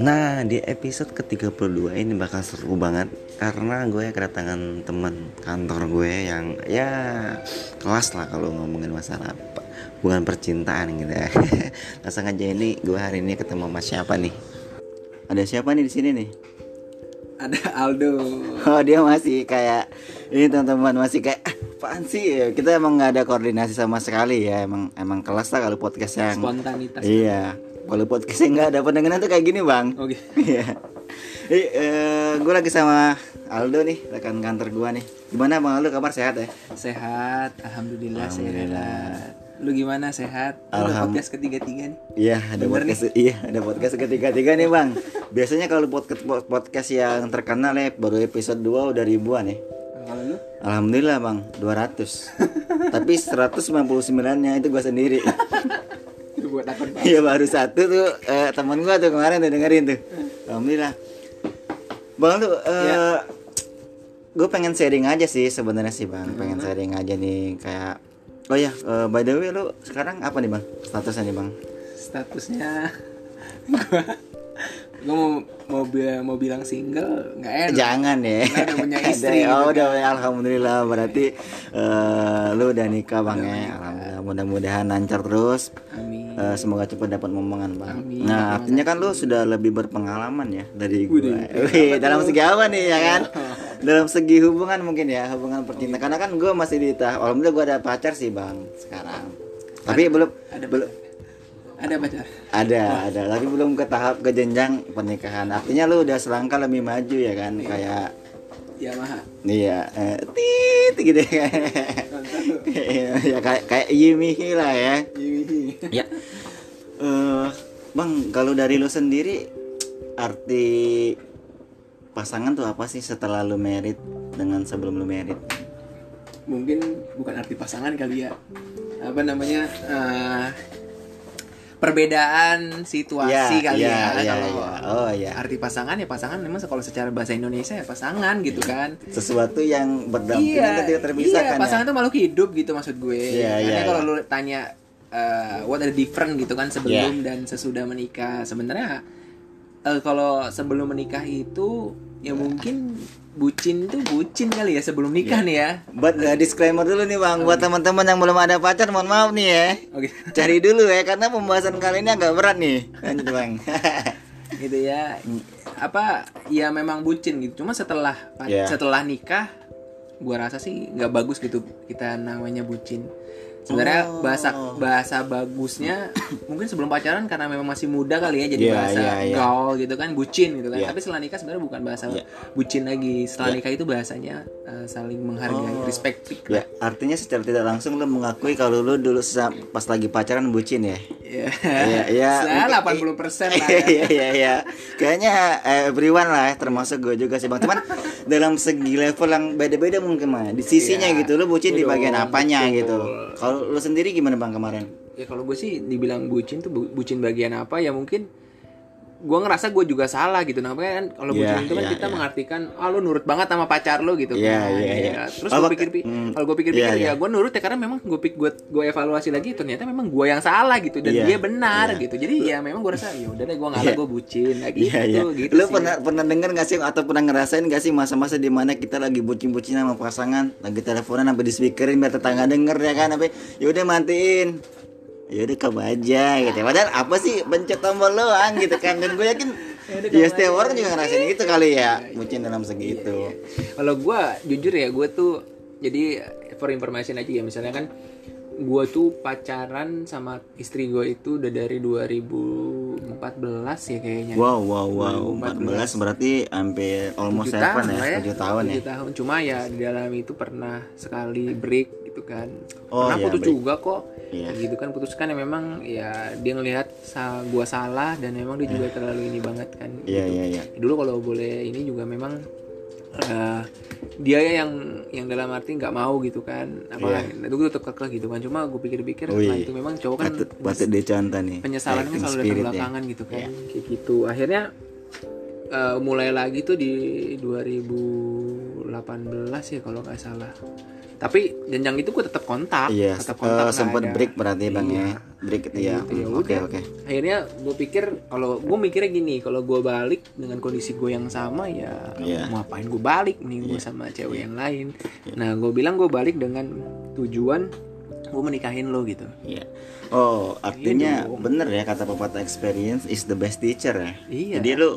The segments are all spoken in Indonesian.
Nah, di episode ke-32 ini bakal seru banget karena gue kedatangan teman kantor gue yang ya kelas lah kalau ngomongin masalah hubungan percintaan gitu ya. Langsung aja ini gue hari ini ketemu sama siapa nih? Ada siapa nih di sini nih? Ada Aldo. Oh, dia masih kayak ini teman-teman, masih kayak apaan sih ya? Kita emang nggak ada koordinasi sama sekali ya, emang kelas lah kalau podcast yang spontanitas. Iya, kalau podcast yang nggak ada pendengaran tuh kayak gini bang. Oke. Iya. Gue lagi sama Aldo nih, rekan kantor gue nih. Gimana bang Aldo, kabar sehat ya? Sehat, alhamdulillah. Lu gimana, sehat? Ada podcast ke-33 nih. Iya, ada podcast ke-33 nih bang. Biasanya kalau podcast yang terkenal ya baru episode 2 udah ribuan ya. Alhamdulillah bang, 200. Tapi 199-nya itu gue sendiri. Iya, baru satu tuh teman gue tuh kemarin udah dengerin tuh. Alhamdulillah. Bang tuh, gue pengen sharing aja sih sebenarnya sih bang. Pengen sharing aja nih kayak. Oh ya, by the way lu sekarang apa nih bang? Statusnya nih bang? Statusnya gue mau bilang single, nggak enak. Jangan ya. Nah, udah punya istri. Oh udah, alhamdulillah berarti lu udah nikah bang ya. Alhamdulillah, mudah-mudahan lancar terus. Amin. Semoga cepat dapat momongan bang. Amin. Nah artinya kan lu sudah lebih berpengalaman ya dari gue. Dalam segi apa nih ya kan? Dalam segi hubungan mungkin ya, hubungan percintaan. Karena kan gue masih di tahap. Alhamdulillah gue ada pacar sih bang sekarang. Tapi belum. Ada pacar? Ada, tapi belum ke tahap ke jenjang pernikahan. Artinya lu udah selangkah lebih maju ya kan, iya. Kayak Yamaha. Iya, gitu ya. Ya kayak Yimihi lah ya. Yimihi. Ya. Bang, kalau dari lu sendiri arti pasangan tuh apa sih setelah lu married dengan sebelum lu married? Mungkin bukan arti pasangan kali ya. Apa namanya? Perbedaan situasi kali ya. Arti pasangan ya, pasangan memang kalau secara bahasa Indonesia ya pasangan gitu kan. Sesuatu yang berdampingan ketika terpisahkan. Iya, pasangan itu makhluk hidup gitu maksud gue. Karena kalau lu tanya what are the different gitu kan sebelum dan sesudah menikah. Sebenarnya kalau sebelum menikah itu ya mungkin bucin tuh bucin kali ya sebelum nikah nih ya. Buat disclaimer dulu nih bang, buat teman-teman yang belum ada pacar mohon maaf nih ya. Okay. Cari dulu ya karena pembahasan kali ini agak berat nih. Lanjut bang. Gitu ya. Apa ya memang bucin gitu. Cuma setelah nikah gua rasa sih enggak bagus gitu kita namanya bucin. Sebenarnya bahasa bagusnya mungkin sebelum pacaran karena memang masih muda kali ya jadi bahasa gaul gitu kan, bucin gitu kan. Tapi setelah nikah sebenarnya bukan bahasa bucin lagi. Setelah nikah itu bahasanya saling menghargai, respect. Ya, artinya secara tidak langsung lu mengakui kalau lu dulu pas lagi pacaran bucin ya. Iya. 80% lah ya. Iya. Kayaknya everyone lah termasuk gue juga sih bang. Cuman dalam segi level yang beda-beda mungkin mah. Di sisinya gitu lu bucin di bagian apanya gitu. Kalau lo sendiri gimana bang kemarin? Ya kalau gue sih dibilang bucin tuh bucin bagian apa ya mungkin gue ngerasa gue juga salah gitu. Nah makanya kan kalau bucin itu kan kita mengartikan lo nurut banget sama pacar lo gitu. Terus gue pikir-pikir gue nurut ya karena memang gue evaluasi lagi ternyata memang gue yang salah gitu dan dia benar gitu. Jadi ya memang gue rasa ya udah deh gue ngalah, gue bucin lagi gitu. Lo pernah dengar nggak sih atau pernah ngerasain nggak sih masa-masa di mana kita lagi bucin-bucin sama pasangan, lagi teleponan sampai di speakerin biar tetangga denger ya kan, sampai yaudah matiin. Yaudah kamu aja gitu. Padahal apa sih pencet tombol doang gitu kan. Dan gue yakin ya setiap orang juga ngerasain gitu kali ya. Mungkin dalam segi itu. Kalau gue jujur ya gue tuh jadi for information aja ya. Misalnya kan gue tuh pacaran sama istri gue itu udah dari 2014 ya kayaknya. Wow 2014 berarti hampir almost 7 tahun ya. 7 tahun. Cuma ya di dalam itu pernah sekali break gitu kan. Putus juga kok. Gitu kan putuskan ya memang ya dia ngelihat gua salah dan memang dia juga terlalu ini banget kan. Dulu kalau boleh ini juga memang dia yang dalam arti nggak mau gitu kan. Apalagi itu gue tetap kekeh gitu kan. Cuma gue pikir-pikir setelah itu memang cowok kan patut dicontoh nih. Penyesalannya selalu dari belakangan gitu kan. Kayak gitu. Akhirnya mulai lagi tuh di 2018 ya kalau nggak salah. Tapi jenjang itu gue tetap kontak. Sempat break berarti bang ya. berikutnya ya. Gitu, okay. Akhirnya gue pikir kalau gue mikirnya gini, kalau gue balik dengan kondisi gue yang sama ya mau ngapain gue balik nih gue sama cewek yang lain. Nah gue bilang gue balik dengan tujuan gue menikahin lo gitu. Oh artinya bener ya kata pepatah, experience is the best teacher ya. Jadi lo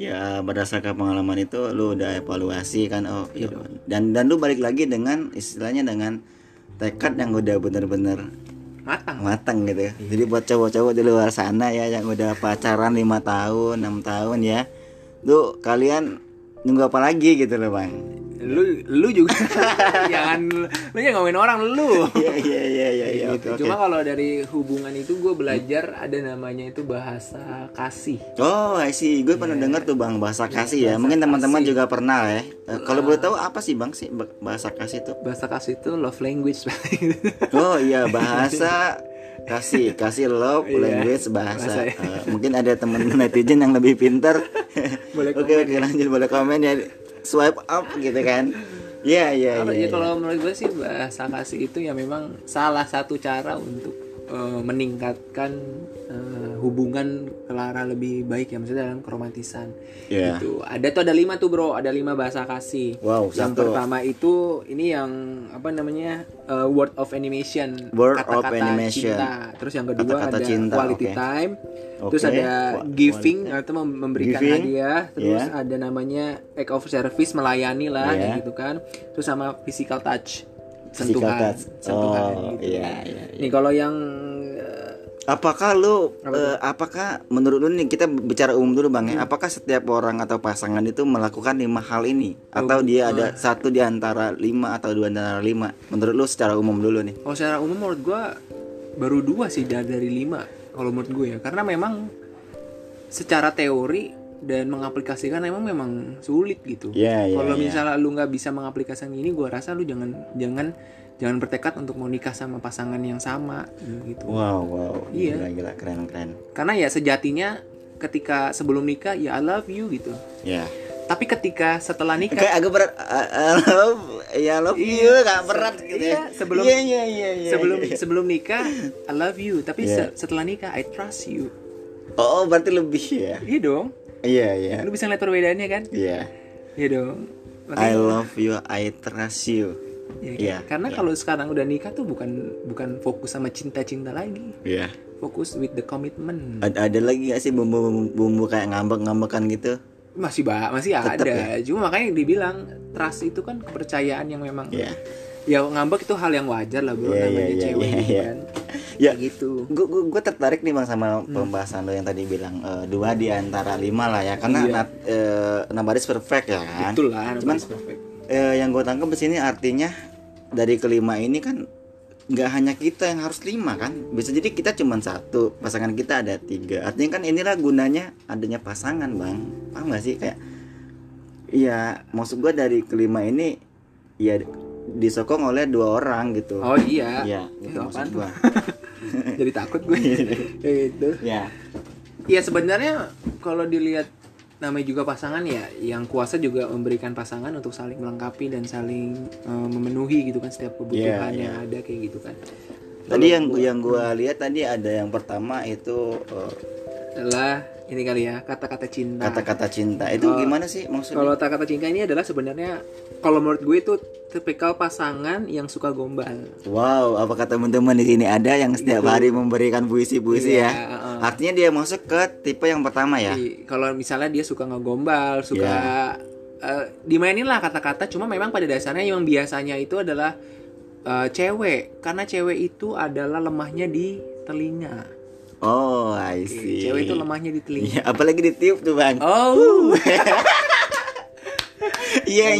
ya berdasarkan pengalaman itu lu udah evaluasi kan, dan lu balik lagi dengan istilahnya dengan tekad yang udah bener-bener matang gitu. Jadi buat cowok-cowok di luar sana ya yang udah pacaran 5 tahun 6 tahun ya, lu kalian nunggu apa lagi gitu loh bang. Lu juga jangan lu jangan ngomongin orang lu. Iya gitu. Cuma kalau dari hubungan itu gue belajar ada namanya itu bahasa kasih. Oh, I see. Gue pernah dengar tuh Bang bahasa kasih ya. Bahasa mungkin teman-teman juga pernah ya. Kalau boleh tahu apa sih Bang sih bahasa kasih itu? Bahasa kasih itu love language. Oh iya, bahasa kasih love language bahasa. Mungkin ada teman netizen yang lebih pintar. Oke, lanjut boleh komen ya. Swipe up gitu kan. Iya. Kalau menurut gue sih bahasa kasih itu ya memang salah satu cara untuk meningkatkan hubungan ke arah lebih baik ya, maksudnya dalam keromantisan. Gitu. Ada 5 tuh bro, ada 5 bahasa kasih. Wow, yang pertama itu ini yang apa namanya word of animation, kata-kata cinta. Terus yang kedua kata-kata ada cinta, quality time. Terus ada giving atau memberikan hadiah. Terus ada namanya act of service, melayani lah gitu kan. Terus sama physical touch, sentuhan gitu. Nih kalau yang apakah lu apakah menurut lu nih, kita bicara umum dulu Bang ya. Apakah setiap orang atau pasangan itu melakukan 5 hal ini atau dia ada satu di antara 5 atau 2 di antara 5? Menurut lu secara umum dulu nih. Kalau secara umum menurut gua baru 2 sih dari 5. Kalau menurut gue ya, karena memang secara teori dan mengaplikasikan memang sulit gitu. Kalau misalnya lu nggak bisa mengaplikasikan ini, gue rasa lu jangan bertekad untuk mau nikah sama pasangan yang sama gitu. Wow. Gila keren. Karena ya sejatinya ketika sebelum nikah ya I love you gitu. Tapi ketika setelah nikah kayak agak berat. I love you gak berat gitu ya. Sebelum nikah I love you, tapi setelah nikah I trust you. Oh berarti lebih ya. Iya dong. Iya. Lu bisa lihat perbedaannya kan? Iya dong. Maksudnya, I love you, I trust you. Karena kalau sekarang udah nikah tuh bukan fokus sama cinta-cinta lagi. Fokus with the commitment. Ada lagi gak sih bumbu kayak ngambek-ngambekan gitu? Masih tetep ada ya? Cuma makanya dibilang trust itu kan kepercayaan yang memang ya ngambek itu hal yang wajar lah bro, namanya cewek kan. Gitu. Gue tertarik nih Bang sama pembahasan lo yang tadi bilang 2 di antara 5 lah ya, karena nobody's perfect ya kan. Betul lah. Cuman yang gue tangkap di sini artinya dari kelima ini kan nggak hanya kita yang harus 5 kan, bisa jadi kita cuma 1, pasangan kita ada 3. Artinya kan inilah gunanya adanya pasangan Bang, paham nggak sih? Kayak iya maksud gue dari kelima ini ya disokong oleh 2 orang gitu. Oh iya gitu maksud gue. Jadi takut gue gitu ya sebenarnya kalau dilihat namanya juga pasangan ya, yang kuasa juga memberikan pasangan untuk saling melengkapi dan saling memenuhi gitu kan setiap kebutuhan yang ada kayak gitu kan. Tadi lalu, yang gua lihat tadi ada yang pertama itu adalah ini kali ya, kata-kata cinta. Kata-kata cinta itu gimana sih maksudnya? Kalau kata-kata cinta ini adalah sebenarnya kalau menurut gue itu tipikal pasangan yang suka gombal. Wow, apakah teman-teman di sini ada yang setiap hari memberikan puisi-puisi ya? Artinya dia masuk ke tipe yang pertama ya. Kalau misalnya dia suka ngegombal, suka dimainin lah kata-kata, cuma memang pada dasarnya yang biasanya itu adalah cewek, karena cewek itu adalah lemahnya di telinga. Oh, I see. Cewek itu lemahnya di telinga. Ya, apalagi ditiup tuh, Bang. Oh. Iya,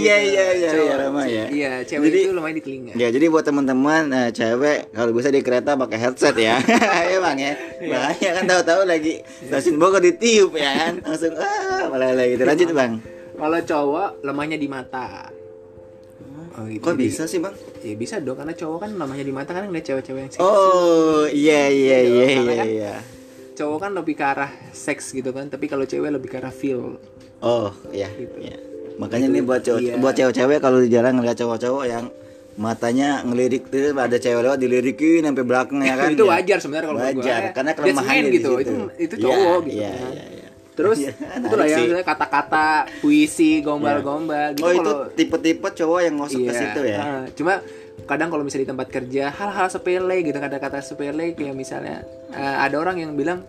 ramah ya. Iya, cewek jadi, itu lemahnya di telinga. Ya, jadi buat teman-teman cewek kalau bisa di kereta pakai headset ya. Ayo, Bang ya. Bahaya kan tahu-tahu lagi stasiun Bogor ditiup ya kan. Langsung malah gitu. Lanjut, Bang. Kalau cowok lemahnya di mata. Oh, gitu. Kok bisa sih Bang? Ya bisa dong, karena cowok kan lemahnya di mata kan ngeliat cewek-cewek yang seksi. Iya. Cowok kan lebih ke arah seks gitu kan, tapi kalau cewek lebih ke arah feel. Oh iya gitu. Makanya gitu, nih buat cewek-cewek kalau di jalan ngeliat cowok-cowok yang matanya ngelirik tuh, ada cewek lewat dilirikin sampai belakang ya kan. Itu wajar sebenarnya kalau gue. Wajar, karena kelemahan gitu. Itu cowok ya, gitu. Iya. Terus itu lah yang kata-kata puisi gombal-gombal gitu. Oh itu kalo, tipe-tipe cowok yang ngosok ke situ ya. Cuma kadang kalau misalnya di tempat kerja hal-hal sepele gitu, kata-kata sepele kayak misalnya ada orang yang bilang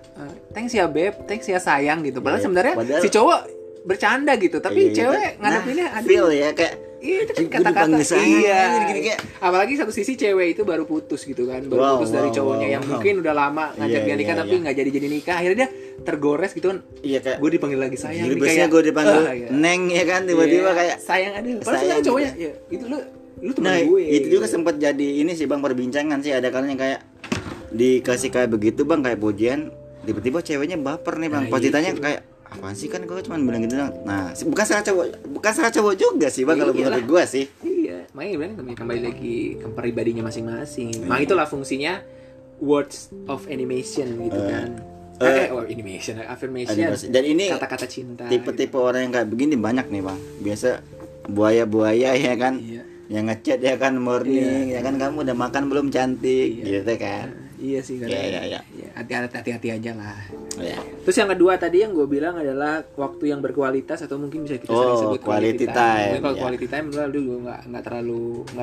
thanks ya beb, thanks ya sayang gitu. Padahal sebenarnya si cowok bercanda gitu, tapi cewek ngadepinnya ada feel ya kayak itu kan kata-kata gini, apalagi satu sisi cewek itu baru putus gitu kan, baru putus dari cowoknya yang mungkin udah lama ngajak dia nikah tapi nggak jadi nikah, akhirnya dia tergores gitu kan. Iya kayak gue dipanggil lagi sayang, biasanya gue dipanggil neng ya kan, tiba-tiba kayak sayang aduh, padahal cowoknya ya, itu lu temen gue. Itu juga sempat jadi ini sih bang, perbincangan sih, ada kalanya kayak dikasih kayak begitu bang, kayak pujian, tiba-tiba ceweknya baper nih bang, pas ditanya kayak apaan sih kan gue cuma bilang gitu doang. Nah bukan salah cowok juga sih bang, kalau menurut gue sih makanya bener, kembali lagi ke pribadinya masing-masing. Makanya itulah fungsinya words of animation gitu kan, affirmation. Dan ini kata-kata cinta, tipe-tipe gitu. Orang yang kayak begini banyak nih bang, biasa buaya-buaya ya kan, yang ngechat ya kan, morning ya kan, kamu udah makan belum cantik gitu kan. Iya sih, hati-hati aja lah. Terus yang kedua tadi yang gue bilang adalah waktu yang berkualitas, atau mungkin bisa kita sering sebut quality time. Mungkin kalau quality time dulu nggak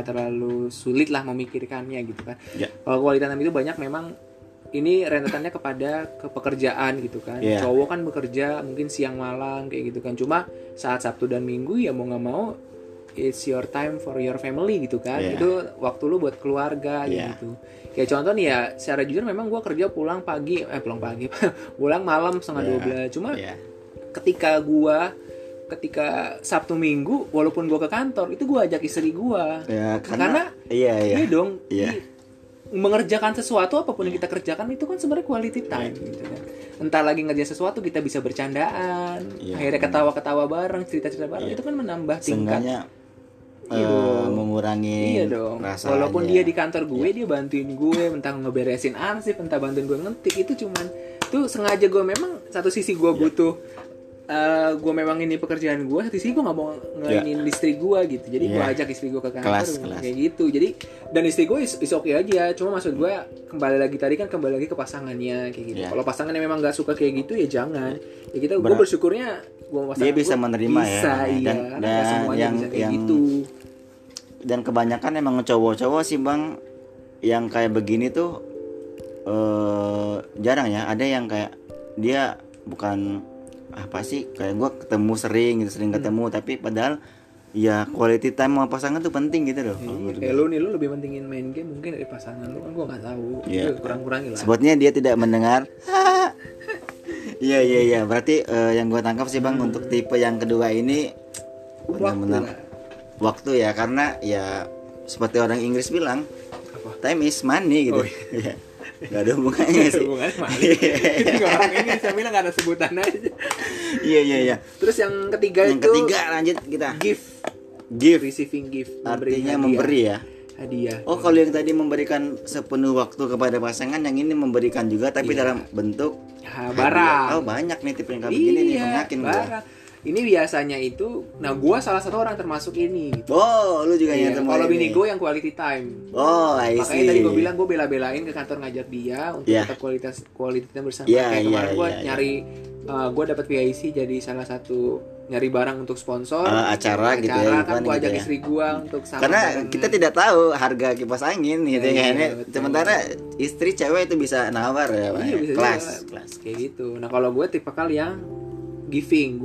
terlalu sulit lah memikirkannya gitu kan. Kalau quality time itu banyak memang ini rentetannya kepada pekerjaan gitu kan. Cowok kan bekerja mungkin siang malam kayak gitu kan. Cuma saat Sabtu dan Minggu ya mau nggak mau it's your time for your family gitu kan. Itu waktu lu buat keluarga gitu. Kayak contoh nih ya, secara jujur memang gue kerja pulang pagi pulang malam 11:30. Cuma ketika Sabtu Minggu, walaupun gue ke kantor, itu gue ajak istri gue karena ini dong mengerjakan sesuatu, apapun yang kita kerjakan itu kan sebenarnya quality time gitu kan. Entah lagi ngerjain sesuatu, kita bisa bercandaan, akhirnya ketawa-ketawa bareng, cerita-cerita bareng, itu kan menambah tingkat. Seenggaknya mengurangi rasa. Walaupun dia di kantor gue, dia bantuin gue entah ngeberesin arsip, entah bantuin gue ngetik, itu cuman tuh sengaja gue, memang satu sisi gue butuh, gue memang ini pekerjaan gue, satu sisi gue nggak mau ngelainin istri gue gitu, jadi gue ajak istri gue ke kantor kelas. Kayak gitu. Jadi dan istri gue is okay aja, cuma maksud gue kembali lagi ke pasangannya kayak gitu. Kalau pasangannya memang nggak suka kayak gitu ya jangan. Ya kita gue bersyukurnya dia bisa menerima dan yang gitu. Dan kebanyakan emang cowok-cowok sih bang yang kayak begini tuh jarang ya. Ada yang kayak dia bukan apa sih, kayak gue ketemu sering ketemu, tapi padahal ya quality time sama pasangan tuh penting gitu loh. Kayak lu nih, lu lebih pentingin main game mungkin dari pasangan lu kan, gue nggak tahu. Kurang-kurangin lah. Sebutnya dia tidak mendengar. Iya. Berarti yang gue tangkap sih bang, untuk tipe yang kedua ini benar-benar waktu ya, karena ya seperti orang Inggris bilang time is money gitu. Gak ada hubungannya sih. Jadi orang ini saya bilang gak ada sebutan aja. Iya. Terus yang ketiga itu. Yang ketiga lanjut kita. Give. Receiving gift. Artinya memberi ya. Hadiah. Oh kalau yang tadi memberikan sepenuh waktu kepada pasangan, yang ini memberikan juga tapi dalam bentuk barang. Oh banyak nih tipe yang kayak begini nih, pengakin barang. Ini biasanya itu, gue salah satu orang termasuk ini gitu. Oh, lu juga yang termasuk. Kalau bini gue yang quality time. Oh, I see. Makanya tadi gue bilang gue bela-belain ke kantor ngajak dia untuk tetap kualitasnya bersama. Kayak kemarin gue nyari, gue dapat PIC jadi salah satu nyari barang untuk sponsor acara gitu ya. Kan gue ajak istri gue untuk sama. Karena kita tidak tahu harga kipas angin gitu kan. Sementara istri cewek itu bisa nawar ya, kelas kayak gitu. Nah, kalau gue tipikal yang Giving.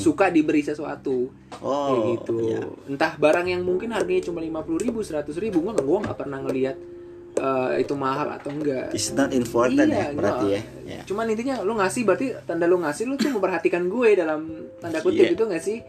Suka diberi sesuatu kayak gitu. Entah barang yang mungkin harganya cuma 50.000, 100.000, gue nggak pernah ngelihat itu mahal atau enggak. It's not important berarti ya. Cuman intinya lu ngasih, berarti tanda lu ngasih, lu tuh memperhatikan gue dalam tanda kutip itu nggak sih,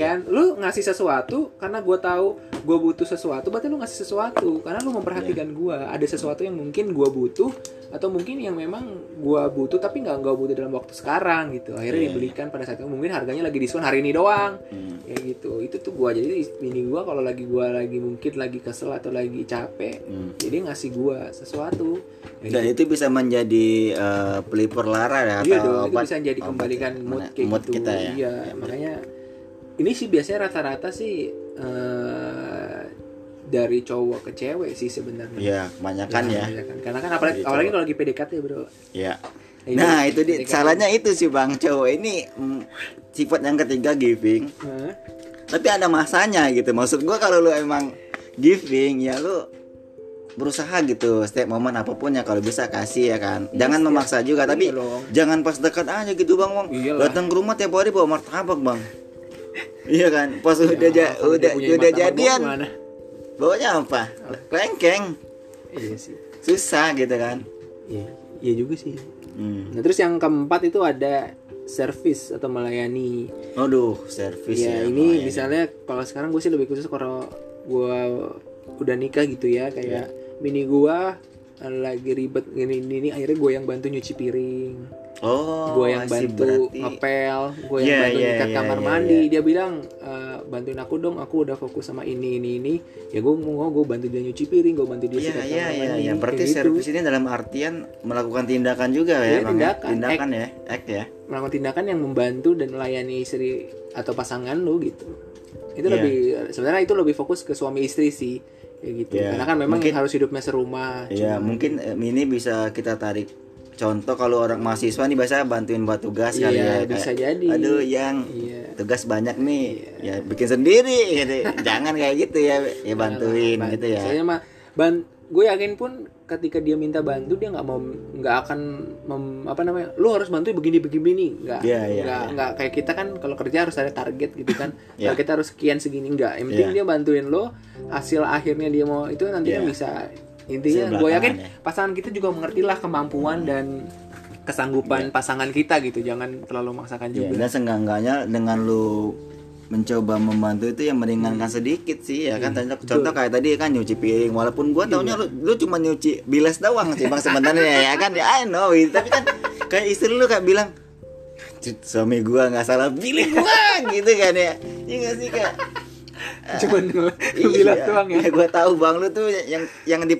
kan? Lu ngasih sesuatu karena gue tahu gue butuh sesuatu, berarti lu ngasih sesuatu karena lu memperhatikan gue. Ada sesuatu yang mungkin gue butuh atau mungkin yang memang gue butuh tapi nggak gue butuh dalam waktu sekarang gitu. Akhirnya dibelikan pada saat itu, mungkin harganya lagi diskon hari ini doang, kayak gitu. Itu tuh gue, jadi ini gue kalau gue lagi mungkin lagi kesel atau lagi capek, jadi ngasih gua sesuatu. Dan itu bisa menjadi pelipur lara ya, atau itu bisa jadi kembalikan mood gitu. Kita ya. Makanya ini sih biasanya rata-rata sih dari cowok ke cewek sih sebenarnya. Iya, kebanyakan ya. Kebanyakan. Karena kan apalagi kalau lagi PDKT ya, Bro. Iya. Nah, itu PDKT. Salahnya itu sih Bang, cowok ini sifat yang ketiga giving. Tapi ada masanya gitu. Maksud gua kalau lu emang giving ya lu berusaha gitu setiap momen apapun ya kalau bisa kasih ya kan. Jangan memaksa juga tapi jangan pas dekat aja gitu Bang. Datang ke rumah tiap hari bawa martabak Bang. Iya kan, pas ya, udah jadian, bawanya apa? Klengkeng, iya sih. Susah gitu kan? Iya, iya juga sih. Nah terus yang keempat itu ada service atau melayani. Aduh, service ya. Ya ini melayani. Misalnya kalau sekarang gue sih lebih khusus kalau gue udah nikah gitu ya, kayak bini gue lagi ribet ini akhirnya gue yang bantu nyuci piring. Oh, gue yang bantu ngepel, gue yang bantu nyikat kamar mandi. Dia bilang bantuin aku dong, aku udah fokus sama ini. Ya gue mau gue bantu dia nyuci piring, gue bantu dia nyikat kamar mandi. Iya. Berarti servis ini dalam artian melakukan tindakan juga ya, tindakan ya, melakukan tindakan yang membantu dan melayani istri atau pasangan lo gitu. Itu lebih sebenarnya itu lebih fokus ke suami istri sih. Ya gitu. Karena kan memang mungkin, harus hidupnya serumah. Iya, mungkin ini bisa kita tarik contoh kalau orang mahasiswa nih biasa bantuin buat tugas kali ya. Bisa kayak, jadi. Aduh, yang tugas banyak nih. Ya bikin sendiri gitu. Jangan kayak gitu ya. Ya bantuin nah, gitu ya. Misalnya mah gue yakin pun ketika dia minta bantu dia enggak akan lu harus bantu begini-begini enggak kayak kita kan kalau kerja harus ada target gitu kan. Target harus sekian segini enggak. Yang penting dia bantuin lo, hasil akhirnya dia mau itu nantinya bisa. Intinya gue yakin pasangan kita juga mengertilah kemampuan dan kesanggupan pasangan kita gitu. Jangan terlalu memaksakan juga. Dan seenggak-enggaknya dengan lu mencoba membantu itu yang meringankan sedikit sih ya kan. Contoh kayak tadi kan nyuci piring. Walaupun gue taunya lu cuma nyuci bilas doang sih Bang sebenarnya ya kan. I know it. Tapi kan kayak istri lu kayak bilang suami gue gak salah pilih gue gitu kan ya. Iya gak sih Kak? Cuman bilang doang ya. Gue tahu Bang lu tuh yang di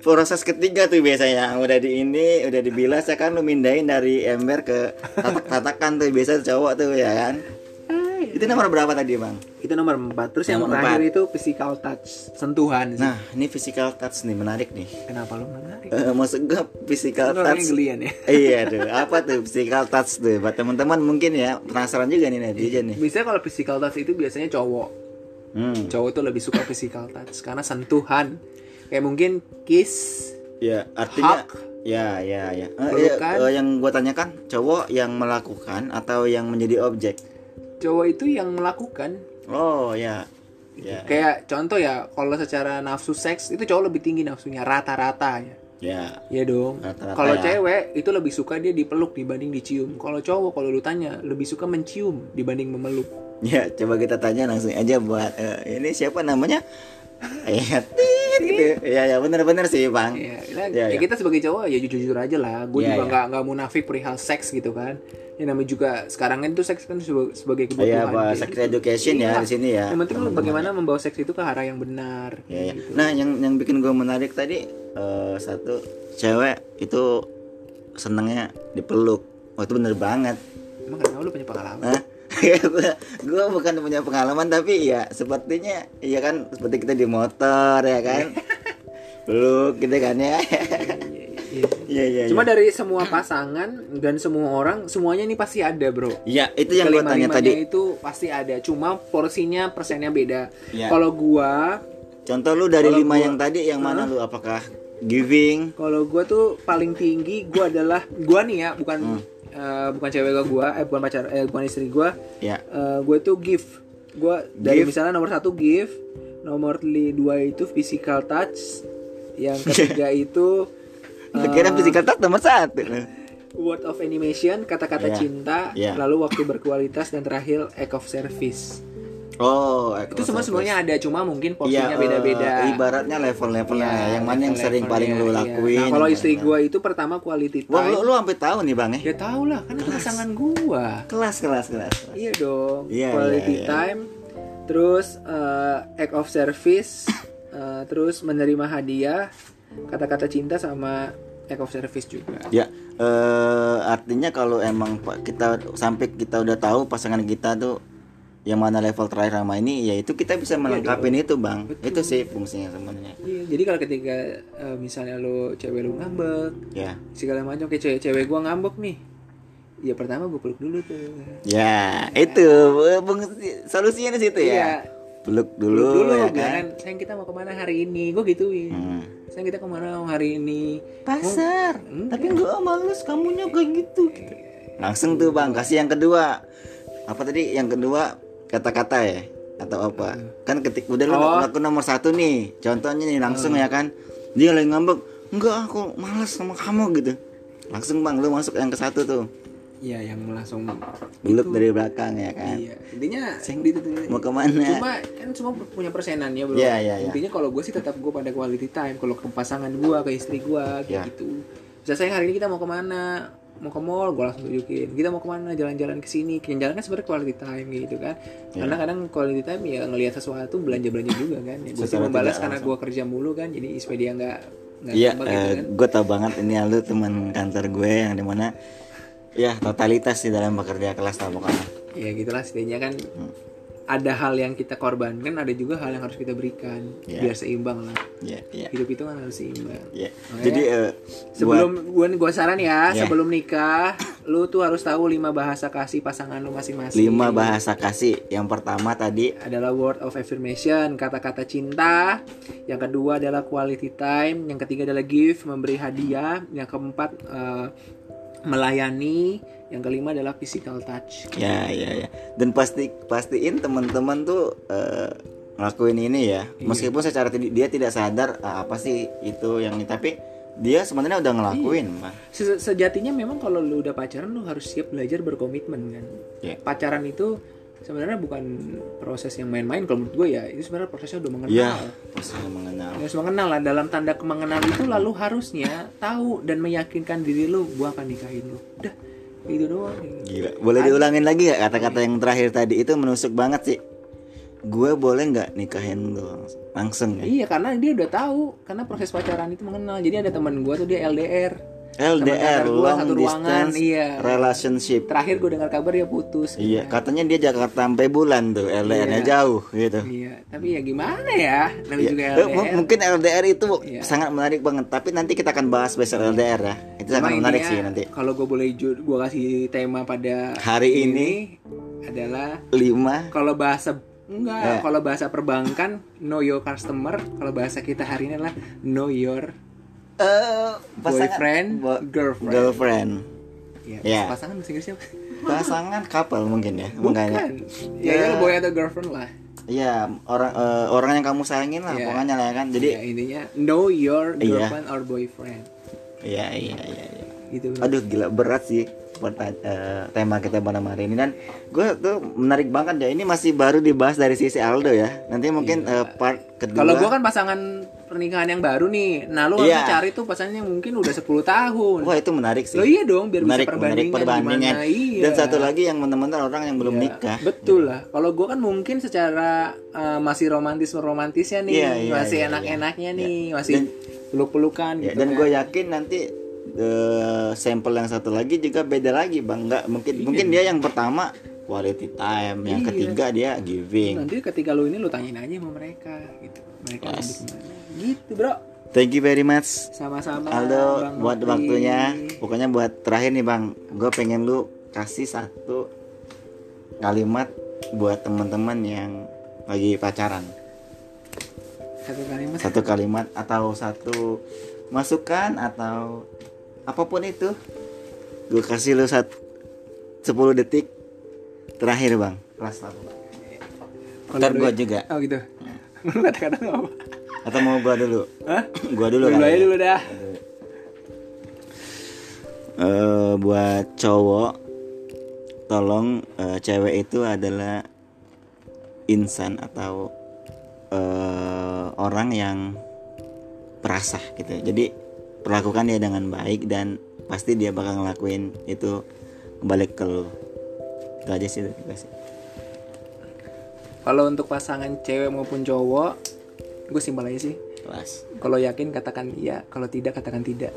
proses ketiga tuh biasanya udah dibilas ya kan, lu mindahin dari ember ke tatak-tatakan tuh biasa cowok tuh ya kan. Itu nomor berapa tadi Bang? Itu nomor 4. Terus yang terakhir itu physical touch, sentuhan sih. Nah, ini physical touch nih menarik nih. Kenapa lu menarik? Maksud gue physical touch. Gelian ya. Iya tuh. Apa tuh physical touch tuh? Buat teman-teman mungkin ya penasaran juga nih netizen nih. Biasanya kalau physical touch itu biasanya cowok. Cowok tuh lebih suka physical touch karena sentuhan. Kayak mungkin kiss. Ya, artinya hug, ya. Yang gua tanyakan, cowok yang melakukan atau yang menjadi objek? Cowok itu yang melakukan. Oh, ya. Kayak contoh ya, kalau secara nafsu seks itu cowok lebih tinggi nafsunya rata-rata ya. Ya dong. Kalau cewek itu lebih suka dia dipeluk dibanding dicium. Kalau cowok kalau lu tanya lebih suka mencium dibanding memeluk. Ya, coba kita tanya langsung aja buat ini siapa namanya? Gitu. Ya benar-benar sih, Bang. Ya, kita sebagai cowok ya jujur aja lah. Gue juga enggak munafik perihal seks gitu kan. Ya namanya juga sekarang itu seks kan sebagai kebutuhan. Iya, seks education ya di sini ya. Yang penting lu bagaimana membawa seks itu ke arah yang benar. Ya. Gitu. Nah, yang bikin gue menarik tadi satu cewek itu senangnya dipeluk. Oh, itu benar banget. Emang kenapa lu punya pengalaman? Gue bukan punya pengalaman tapi ya sepertinya ya kan seperti kita di motor ya kan peluk gitu kan ya. Iya. Cuma dari semua pasangan dan semua orang semuanya ini pasti ada Bro. Iya itu yang gue tanya tadi. Itu pasti ada cuma porsinya persennya beda. Kalau gue contoh lu dari 5 yang tadi yang mana lu apakah giving? Kalau gue tuh paling tinggi gue adalah gue nih ya bukan cewek gue, bukan istri gue. Gue tuh give. Gue dari misalnya nomor 1 give, nomor 2 itu physical touch, yang ketiga itu. Kira physical touch nomor 1. Word of animation, kata-kata cinta, lalu waktu berkualitas dan terakhir act of service. Oh, itu semua sebenarnya ada cuma mungkin porsinya beda-beda. Ibaratnya level-levelnya yang mana yang sering paling lu lakuin. Nah, kalau istri gua itu pertama quality time. Wah, lu sampai tahu nih, Bang. Ya tahu lah, kan pasangan gua. Kelas. Iya dong. Quality time. Terus act of service, terus menerima hadiah, kata-kata cinta sama act of service juga. Ya, artinya kalau emang kita sampai kita udah tahu pasangan kita tuh yang mana level terakhir sama ini, yaitu kita bisa melengkapi itu bang. Betul. Itu sih fungsinya sebenarnya. Iya, jadi kalau ketika misalnya lo cewek lo ngambek, yeah, segala macam, kayak cewek gue ngambek nih, ya pertama gue peluk dulu tuh. Ya, yeah, itu solusinya di situ ya. Peluk dulu ya kan. Sayang kita mau kemana hari ini, gue gituin. Sayang kita kemana hari ini? Pasar. Tapi gue males kamunya kayak gitu. Langsung tuh bang, kasih yang kedua. Apa tadi yang kedua? Kata-kata ya atau apa kan ketik udah lu laku nomor satu nih contohnya nih langsung ya kan, dia lagi ngambek, enggak aku malas sama kamu gitu, langsung bang lu masuk yang ke satu tuh. Iya, yang langsung beluk dari belakang ya kan. Iya, intinya mau kemana cuma kan semua punya persenannya bro. Iya. Intinya kalau gue sih tetap gue pada quality time, kalau ke pasangan gue, ke istri gue gitu. Bisa sayang hari ini kita mau kemana, mau ke mall, gue langsung tunjukin kita mau kemana, jalan-jalan kesini. Jalan-jalan kan sebenarnya quality time gitu kan. Kadang-kadang quality time ya ngelihat sesuatu, belanja-belanja juga kan. Ya, gue sih membalas karena gue kerja mulu kan, jadi supaya dia nggak tambah gitu kan. Gue tau banget ini lu teman kantor gue yang dimana ya totalitas di dalam bekerja kelas tau kan. Ya gitulah setidaknya kan. Ada hal yang kita korbankan, ada juga hal yang harus kita berikan biar seimbang lah. Hidup itu kan harus seimbang. Jadi sebelum gua saran sebelum nikah, lu tuh harus tahu 5 bahasa kasih pasangan lu masing-masing. 5 bahasa kasih. Yang pertama tadi adalah word of affirmation, kata-kata cinta. Yang kedua adalah quality time. Yang ketiga adalah gift, memberi hadiah. Yang keempat melayani, yang kelima adalah physical touch. Ya. Dan pastiin teman-teman tuh ngelakuin ini ya. Meskipun secara dia tidak sadar apa sih itu yang ini, tapi dia sebenarnya udah ngelakuin. Sejatinya memang kalau lu udah pacaran lu harus siap belajar berkomitmen kan. Pacaran itu sebenarnya bukan proses yang main-main kalau menurut gue ya. Itu sebenarnya prosesnya udah mengenal. Harus mengenal lah. Dalam tanda mengenal itu lalu harusnya tahu dan meyakinkan diri lu, gua akan nikahin lu. Udah, itu doang. Gila. Boleh diulangin lagi enggak kata-kata yang terakhir tadi itu menusuk banget sih. Gue boleh enggak nikahin lu langsung ya? Iya, karena dia udah tahu. Karena proses pacaran itu mengenal. Jadi ada teman gue tuh dia LDR gua, long distance relationship. Terakhir gue dengar kabar dia putus. Katanya dia Jakarta sampai bulan tuh, LDR-nya jauh gitu. Tapi ya gimana ya, namanya juga LDR. Mungkin LDR itu sangat menarik banget, tapi nanti kita akan bahas besok LDR ya. Itu sangat menarik sih nanti. Kalau gue boleh gue kasih tema pada hari ini adalah 5. Kalau bahasa perbankan know your customer, kalau bahasa kita hari ini adalah know your boyfriend, girlfriend. Pasangan bahasa Inggrisnya apa? Pasangan couple mungkin ya. Ya boy atau girlfriend lah. Iya, orang yang kamu sayangin lah pokoknya lah ya kan. Jadi intinya know your girlfriend or boyfriend. Iya. Gitu. Aduh gila berat sih tema kita pada hari ini, dan gue tuh menarik banget ya, ini masih baru dibahas dari sisi Aldo ya, nanti mungkin part kedua. Kalau gue kan pasangan pernikahan yang baru nih, nah lu harus cari tuh pasangannya mungkin udah 10 tahun. Wah itu menarik sih. Iya dong, biar menarik, bisa perbandingan. Dan satu lagi yang teman-teman orang yang belum nikah. Betul lah. Kalau gue kan mungkin secara masih romantisnya nih, masih enak-enaknya nih, masih peluk-pelukan. Gitu dan gue yakin nanti sampel yang satu lagi juga beda lagi bang, nggak mungkin dia yang pertama quality time, yang ketiga dia giving. Nanti ketika lu ini lu tanyain aja sama mereka gitu, mereka gitu bro. Thank you very much. Sama-sama Aldo buat waktunya. Pokoknya buat terakhir nih bang, gue pengen lu kasih satu kalimat buat teman-teman yang lagi pacaran. Satu kalimat atau satu masukan atau apapun itu, gue kasih lu 10 detik terakhir bang, kelas lalu. Ntar gue juga. Oh gitu. Lu kata-kata apa? Atau mau gue dulu? Gue dulu. Dulu dah. Buat cowok, tolong cewek itu adalah insan atau orang yang perasa gitu. Jadi perlakukan dia dengan baik dan pasti dia bakal ngelakuin itu kembali ke lo. Itu aja sih. Kalau untuk pasangan cewek maupun cowok, gue simpel aja sih. Kalau yakin katakan iya, kalau tidak katakan tidak.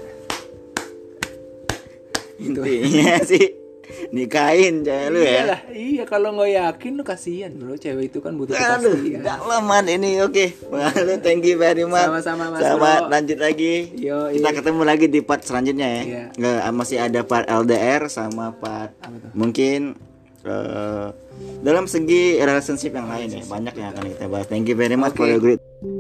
Intinya sih Nikahin cewek lu ya? Iyalah, iya, kalau nggak yakin lu kasihan bro, cewek itu kan butuh kepastian. Aduh, man ini oke. Lu thank you very much. Sama-sama mas. Selamat bro. Lanjut lagi. Yo, kita ketemu lagi di part selanjutnya ya. Iya. Nggak, masih ada part LDR sama part mungkin dalam segi relationship yang lain ya. Banyak yang akan kita bahas. Thank you very much for your great.